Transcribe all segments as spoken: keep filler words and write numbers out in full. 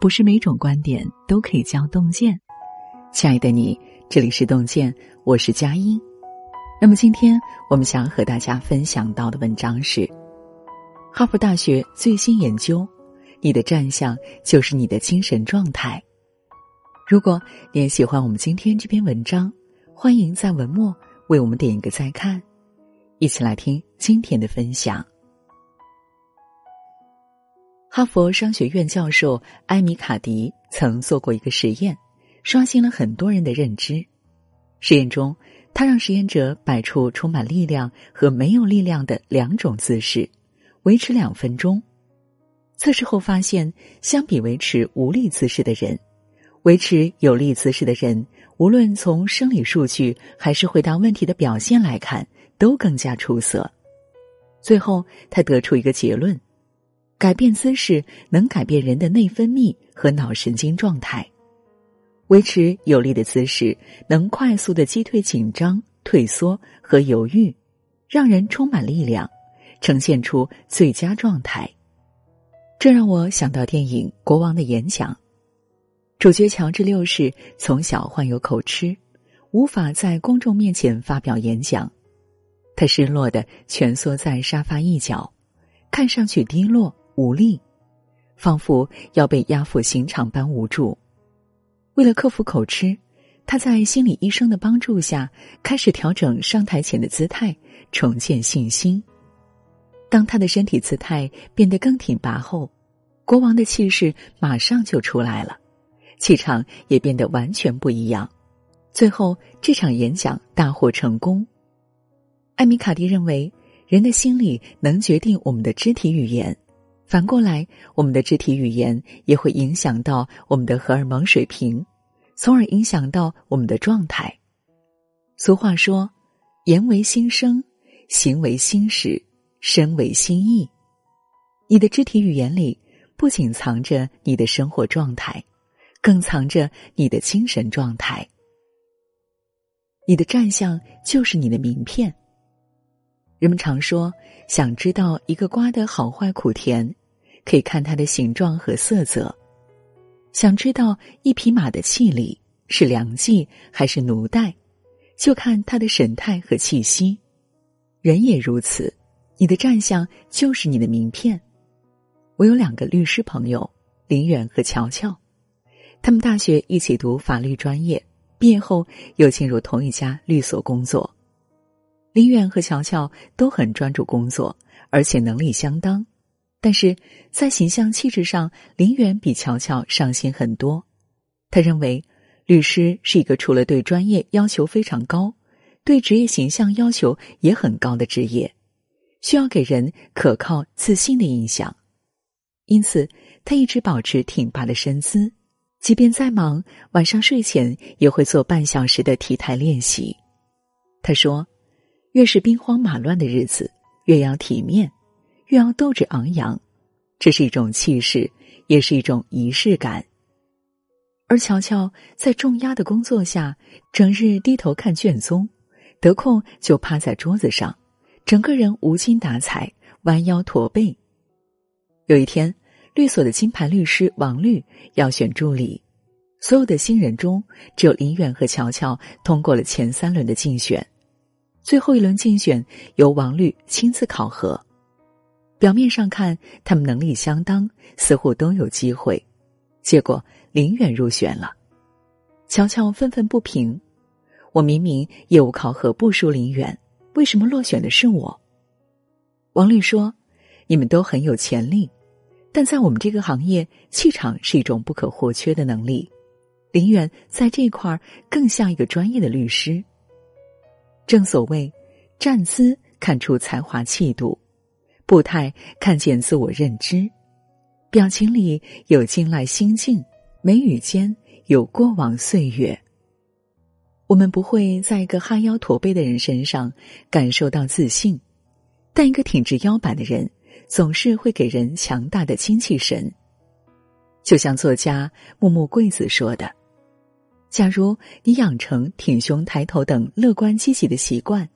不是每种观点都可以叫洞见。亲爱的你，这里是洞见，我是佳音。那么今天我们想和大家分享到的文章是哈佛大学最新研究，你的站相就是你的精神状态。如果你也喜欢我们今天这篇文章，欢迎在文末为我们点一个再看。一起来听今天的分享。哈佛商学院教授埃米卡迪曾做过一个实验，刷新了很多人的认知。实验中，他让实验者摆出充满力量和没有力量的两种姿势，维持两分钟。测试后发现，相比维持无力姿势的人，维持有力姿势的人，无论从生理数据还是回答问题的表现来看，都更加出色。最后，他得出一个结论：改变姿势能改变人的内分泌和脑神经状态。维持有力的姿势能快速地击退紧张、退缩和犹豫，让人充满力量，呈现出最佳状态。这让我想到电影《国王的演讲》，主角乔治六世从小患有口吃，无法在公众面前发表演讲。他失落地蜷缩在沙发一角，看上去低落无力，仿佛要被压迫刑场般无助。为了克服口吃，他在心理医生的帮助下开始调整上台前的姿态，重建信心。当他的身体姿态变得更挺拔后，国王的气势马上就出来了，气场也变得完全不一样。最后，这场演讲大获成功。艾米卡迪认为，人的心理能决定我们的肢体语言，反过来，我们的肢体语言也会影响到我们的荷尔蒙水平，从而影响到我们的状态。俗话说，言为心声，行为心识，身为心意。你的肢体语言里不仅藏着你的生活状态，更藏着你的精神状态。你的站相就是你的名片。人们常说，想知道一个瓜的好坏苦甜，可以看它的形状和色泽；想知道一匹马的气力是良技还是奴带，就看它的神态和气息。人也如此，你的站相就是你的名片。我有两个律师朋友，林远和乔乔，他们大学一起读法律专业，毕业后又进入同一家律所工作。林远和乔乔都很专注工作，而且能力相当，但是在形象气质上，林远比乔乔上心很多。他认为，律师是一个除了对专业要求非常高，对职业形象要求也很高的职业，需要给人可靠自信的印象。因此，他一直保持挺拔的身姿，即便再忙，晚上睡前也会做半小时的体态练习。他说，越是兵荒马乱的日子，越要体面，越要斗志昂扬，这是一种气势，也是一种仪式感。而乔乔在重压的工作下，整日低头看卷宗，得空就趴在桌子上，整个人无精打采，弯腰驼背。有一天，律所的金牌律师王律要选助理，所有的新人中，只有林远和乔乔通过了前三轮的竞选。最后一轮竞选由王律亲自考核，表面上看他们能力相当，似乎都有机会，结果林远入选了。乔乔愤愤不平，我明明业务考核不输林远，为什么落选的是我？王律说，你们都很有潜力，但在我们这个行业，气场是一种不可或缺的能力，林远在这块更像一个专业的律师。正所谓，站姿看出才华气度，步态看见自我认知，表情里有近来心境，眉宇间有过往岁月。我们不会在一个哈腰驼背的人身上感受到自信，但一个挺直腰板的人总是会给人强大的精气神。就像作家木木贵子说的，假如你养成挺胸抬头等乐观积极的习惯，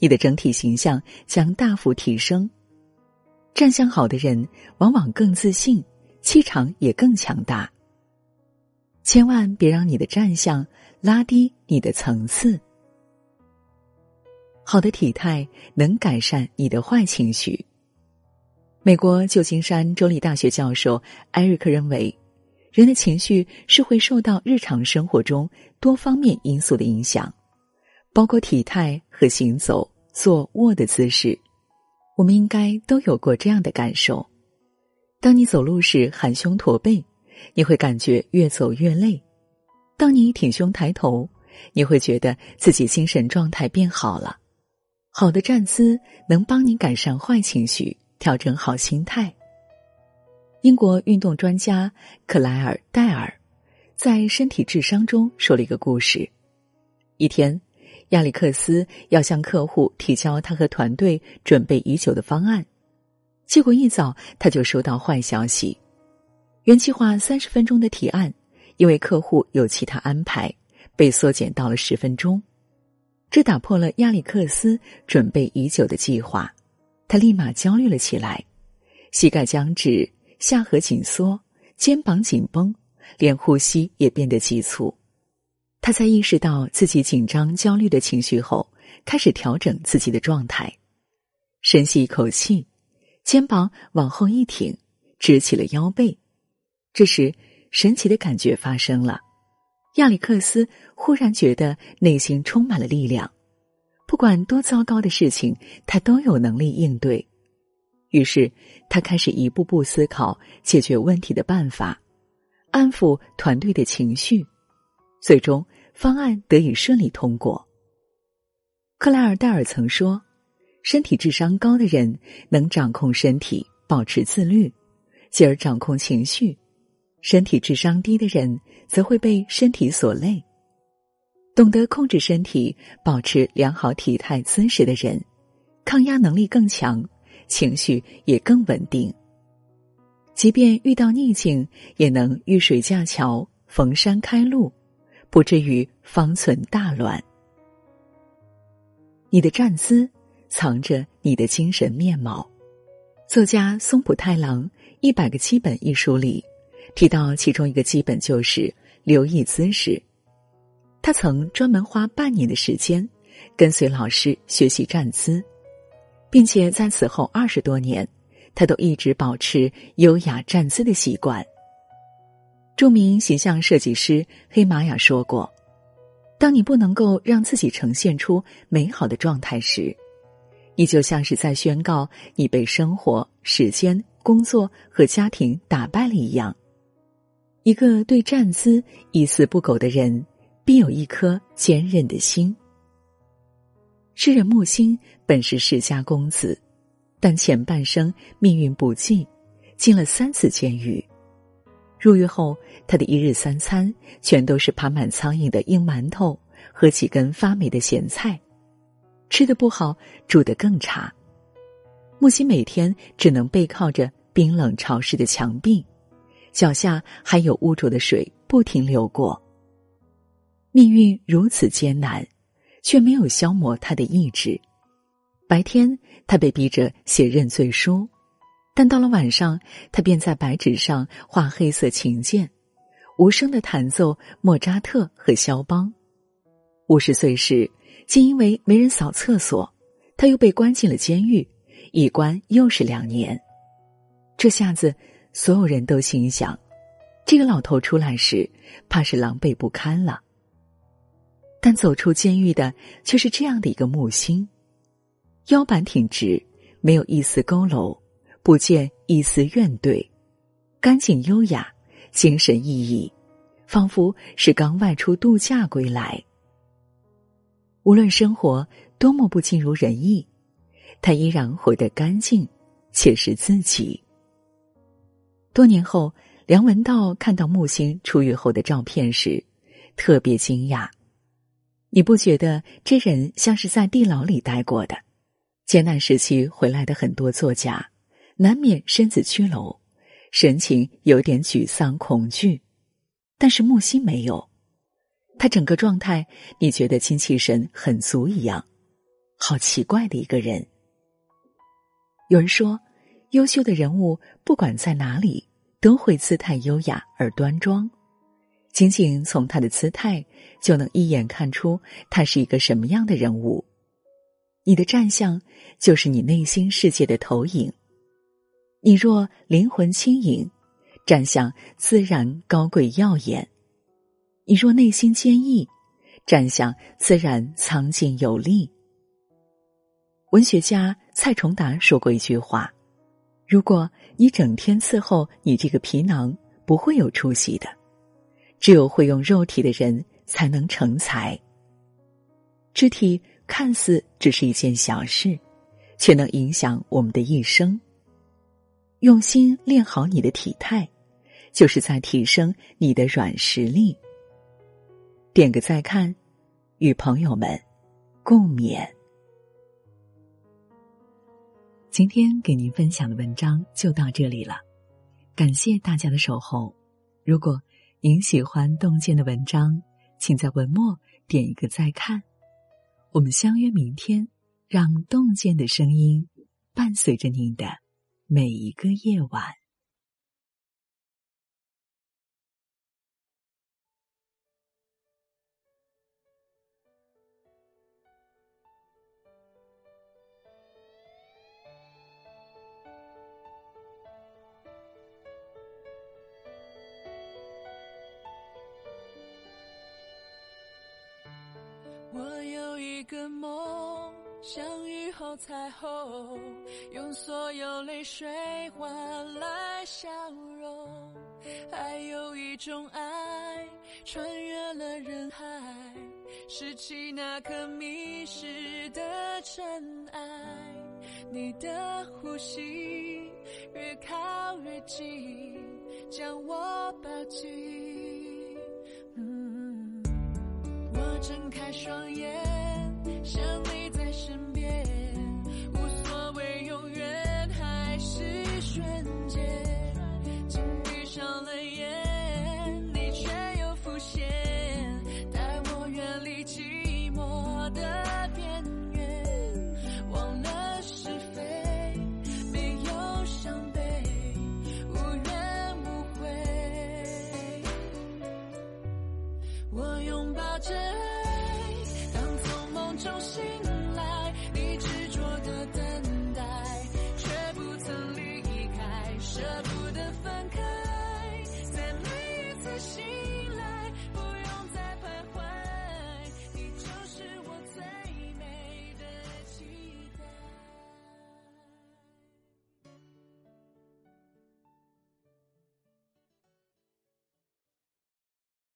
你的整体形象将大幅提升。站相好的人往往更自信，气场也更强大，千万别让你的站相拉低你的层次。好的体态能改善你的坏情绪。美国旧金山州立大学教授埃瑞克认为，人的情绪是会受到日常生活中多方面因素的影响，包括体态和行走、坐卧的姿势。我们应该都有过这样的感受，当你走路时含胸驼背，你会感觉越走越累；当你挺胸抬头，你会觉得自己精神状态变好了。好的站姿能帮你改善坏情绪，调整好心态。英国运动专家克莱尔·戴尔在《身体智商》中说了一个故事。一天，亚历克斯要向客户提交他和团队准备已久的方案，结果一早他就收到坏消息，原计划三十分钟的提案，因为客户有其他安排，被缩减到了十分钟。这打破了亚历克斯准备已久的计划，他立马焦虑了起来，膝盖僵直，下颌紧缩，肩膀紧绷，连呼吸也变得急促。他在意识到自己紧张焦虑的情绪后，开始调整自己的状态。深吸一口气，肩膀往后一挺，直起了腰背。这时，神奇的感觉发生了。亚历克斯忽然觉得内心充满了力量，不管多糟糕的事情，他都有能力应对。于是，他开始一步步思考解决问题的办法，安抚团队的情绪，最终方案得以顺利通过。克莱尔·戴尔曾说，身体智商高的人能掌控身体，保持自律，继而掌控情绪。身体智商低的人则会被身体所累。懂得控制身体，保持良好体态姿势的人，抗压能力更强，情绪也更稳定。即便遇到逆境，也能遇水架桥，逢山开路，不至于方寸大乱。你的站姿藏着你的精神面貌。作家松浦太郎《一百个基本》一书里提到，其中一个基本就是留意姿势。他曾专门花半年的时间跟随老师学习站姿，并且在此后二十多年，他都一直保持优雅站姿的习惯。著名形象设计师黑玛雅说过，当你不能够让自己呈现出美好的状态时，你就像是在宣告你被生活、时间、工作和家庭打败了一样。一个对站姿一丝不苟的人，必有一颗坚韧的心。诗人木心本是世家公子，但前半生命运不济，进了三次监狱。入狱后，他的一日三餐全都是爬满苍蝇的硬馒头和几根发霉的咸菜，吃得不好，住得更差。木心每天只能背靠着冰冷潮湿的墙壁，脚下还有污浊的水不停流过。命运如此艰难，却没有消磨他的意志。白天他被逼着写认罪书，但到了晚上，他便在白纸上画黑色琴键，无声地弹奏莫扎特和肖邦。五十岁时，竟因为没人扫厕所，他又被关进了监狱，一关又是两年。这下子所有人都心想，这个老头出来时怕是狼狈不堪了。但走出监狱的却是这样的一个木心，腰板挺直，没有一丝佝偻，不见一丝怨怼，干净优雅，精神奕奕，仿佛是刚外出度假归来。无论生活多么不尽如人意，他依然活得干净且是自己。多年后，梁文道看到木心出狱后的照片时，特别惊讶。你不觉得这人像是在地牢里待过的？艰难时期回来的很多作家，难免身子佝偻，神情有点沮丧恐惧，但是木心没有。他整个状态，你觉得精气神很足一样。好奇怪的一个人。有人说，优秀的人物不管在哪里，都会姿态优雅而端庄。仅仅从他的姿态就能一眼看出他是一个什么样的人物。你的站相就是你内心世界的投影，你若灵魂轻盈，站相自然高贵耀眼；你若内心坚毅，站相自然苍劲有力。文学家蔡崇达说过一句话，如果你整天伺候你这个皮囊，不会有出息的，只有会用肉体的人才能成才。肢体看似只是一件小事，却能影响我们的一生。用心练好你的体态，就是在提升你的软实力。点个再看，与朋友们共勉。今天给您分享的文章就到这里了，感谢大家的守候。如果您喜欢洞见的文章，请在文末点一个再看。我们相约明天，让洞见的声音伴随着您的每一个夜晚。我有一个梦，像雨后彩虹，用所有泪水换来笑容。还有一种爱，穿越了人海，拾起那颗迷失的尘埃。你的呼吸越靠越近，将我抱紧。嗯，我睁开双眼，想你在身边，无所谓永远还是瞬间。竟闭上了眼，你却又浮现，带我远离寂寞的边缘。忘了是非，没有伤悲，无怨无悔。我拥抱着爱，当从梦中醒来，你执着的等待，却不曾离开，舍不得分开，在每一次心